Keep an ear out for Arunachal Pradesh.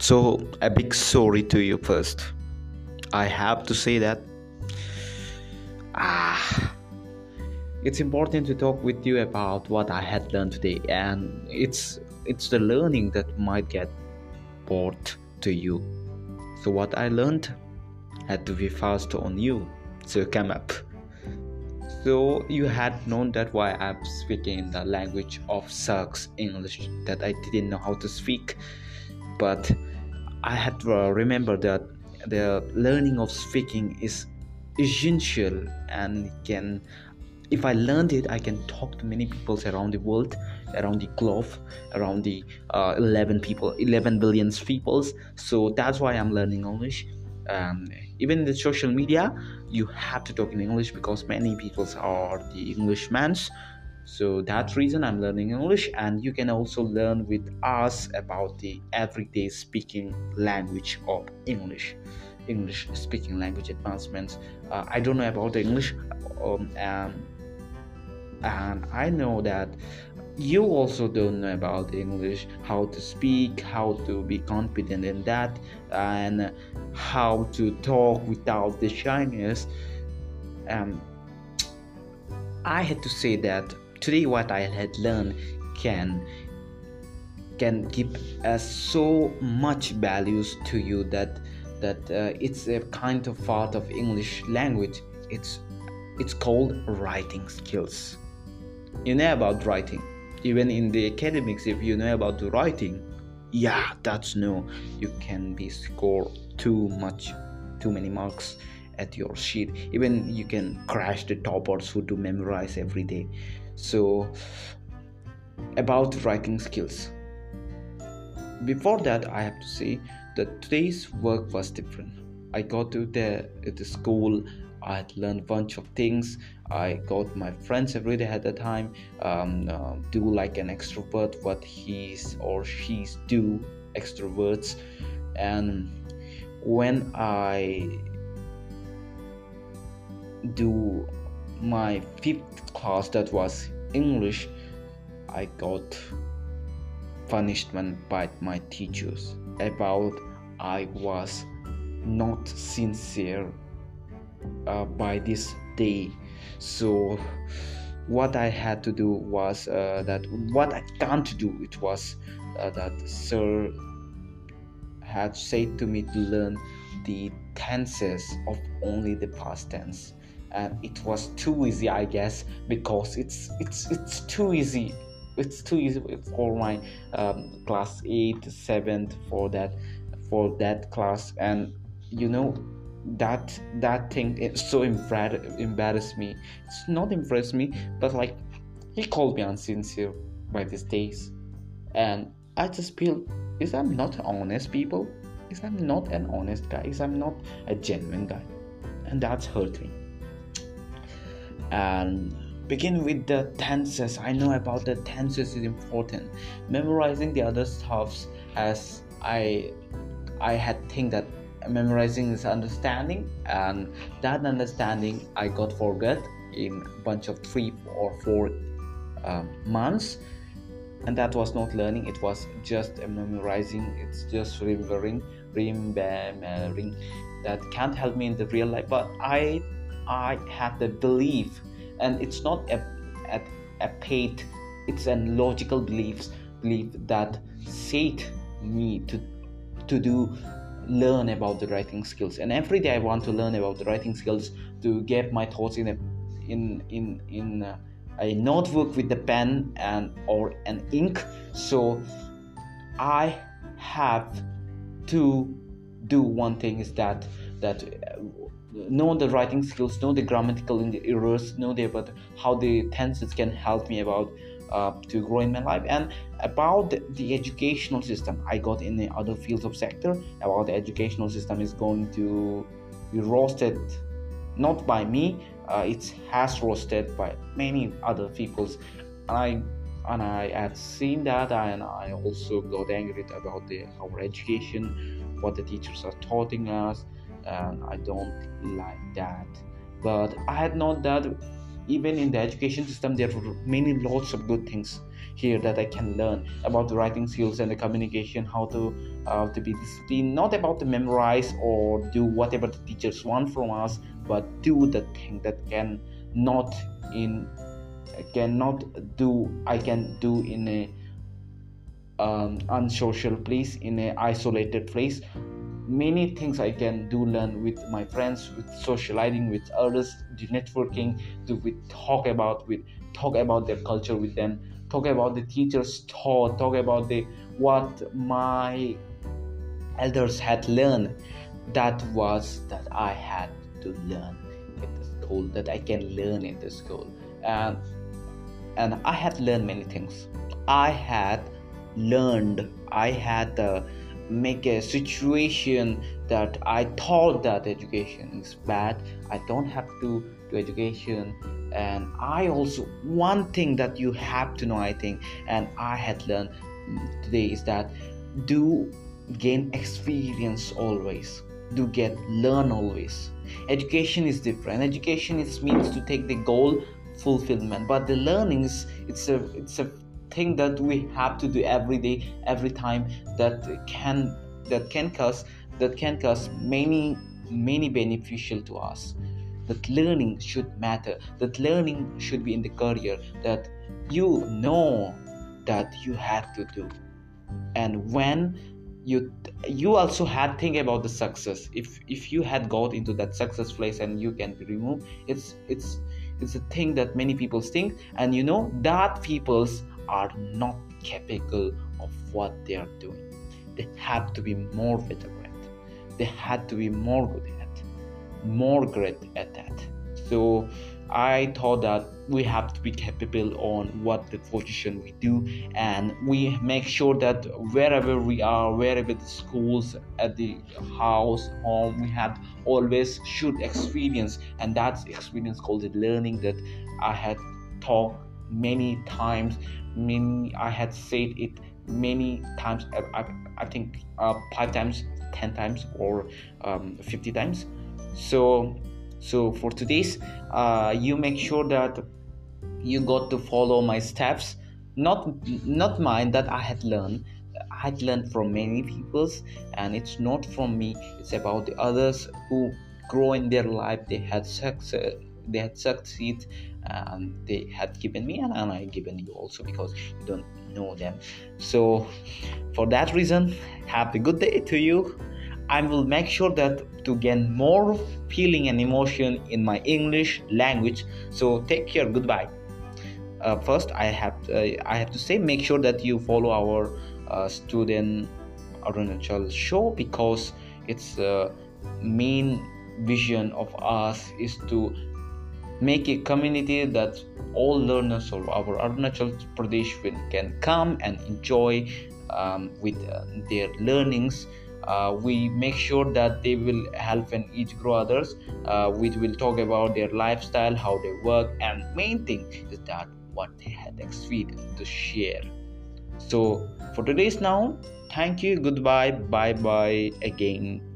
So a big sorry to you first. I have to say that it's important to talk with you about what I had learned today, and it's the learning that might get bored to you. So what I learned had to be fast on you to come up. So you had known that why I'm speaking in the language of sucks English that I didn't know how to speak, but I had to remember that the learning of speaking is essential, and can, if I learned it, I can talk to many people around the world, around the globe, around the 11 billion people. So that's why I'm learning English. Even in the social media, you have to talk in English because many people are the Englishmans. So that's reason I'm learning English, and you can also learn with us about the everyday speaking language of English speaking language advancements. I don't know about the English, and I know that you also don't know about English, how to speak, how to be confident in that, and how to talk without the shyness. I had to say that today what I had learned can give us so much values to you that it's a kind of part of English language. It's called writing skills. You know about writing. Even in the academics, if you know about the writing, you can be score too many marks at your sheet. Even you can crash the toppers who do memorize every day. So about writing skills. Before that, I have to say that today's work was different. I got to the school. I had learned a bunch of things. I got my friends every day at the time do like an extrovert what he's or she's do extroverts. And when I do my 5th class, that was English, I got punishment by my teachers about I was not sincere by this day. So what I had to do was that what I can't do, it was that sir had said to me to learn the tenses of only the past tense, and it was too easy, I guess, because it's too easy. It's too easy for my class 8, 7 for that class, and you know that thing is so embarrassed me. It's not impressed me, but like he called me insincere by these days, and I just feel is I'm not honest people, is I'm not an honest guy, is I'm not a genuine guy, and that's hurt me. And begin with the tenses. I know about the tenses is important. Memorizing the other stuffs, as I had think that memorizing is understanding, and that understanding I got forget in a bunch of 3 or 4 months, and that was not learning, it was just a memorizing, it's just remembering. That can't help me in the real life, but I have the belief, and it's not a faith, it's a logical belief that said me to do learn about the writing skills. And every day I want to learn about the writing skills, to get my thoughts in a notebook with the pen and or an ink. So I have to do one thing is that know the writing skills, know the grammatical errors, know about how the tenses can help me about to grow in my life. And about the educational system, I got in the other fields of sector about the educational system is going to be roasted, not by me, it has roasted by many other peoples, and I had seen that, and I also got angry about our education, what the teachers are taught us, and I don't like that. But I had not that Even in the education system, there are many lots of good things here that I can learn about the writing skills and the communication, how to be disciplined, not about to memorize or do whatever the teachers want from us, but do the thing that I can do in a unsocial place, in a isolated place. Many things I can do, learn with my friends, with socializing with others, the networking, talk about their culture with them, talk about the teachers taught, talk about what my elders had learned. That was that I had to learn at the school, that I can learn at the school, and I had learned many things. I had make a situation that I thought that education is bad. I don't have to do education. And I also, one thing that you have to know, I think, and I had learned today, is that do gain experience always, do get learn always. Education is different. Education is means to take the goal fulfillment, but the learning is it's a thing that we have to do every day, every time, that can cause many beneficial to us. That learning should matter, that learning should be in the career that you know that you have to do. And when you also had think about the success, if you had got into that success place and you can be removed, it's a thing that many people think, and you know that people's are not capable of what they are doing. They have to be more better at. They had to be more good at, more great at that. So I thought that we have to be capable on what the position we do, and we make sure that wherever we are, wherever the schools, at the house, home, we have always should experience, and that's experience called the learning that I had taught many times. I think 5 times, 10 times, or 50 times. So for today's, you make sure that you got to follow my steps, not mine, that I had learned from many peoples, and it's not from me. It's about the others who grow in their life. They had succeed, and they had given me, and I given you also, because you don't know them. So for that reason, have a good day to you. I will make sure that to gain more feeling and emotion in my English language. So take care. Goodbye. First, I have to say, make sure that you follow our student Arunachal show, because it's main vision of us is to make a community that all learners of our Arunachal Pradesh can come and enjoy with their learnings. We make sure that they will help and each grow others. We will talk about their lifestyle, how they work, and main thing is that what they had experienced to share. So for today's now, thank you, goodbye, bye again.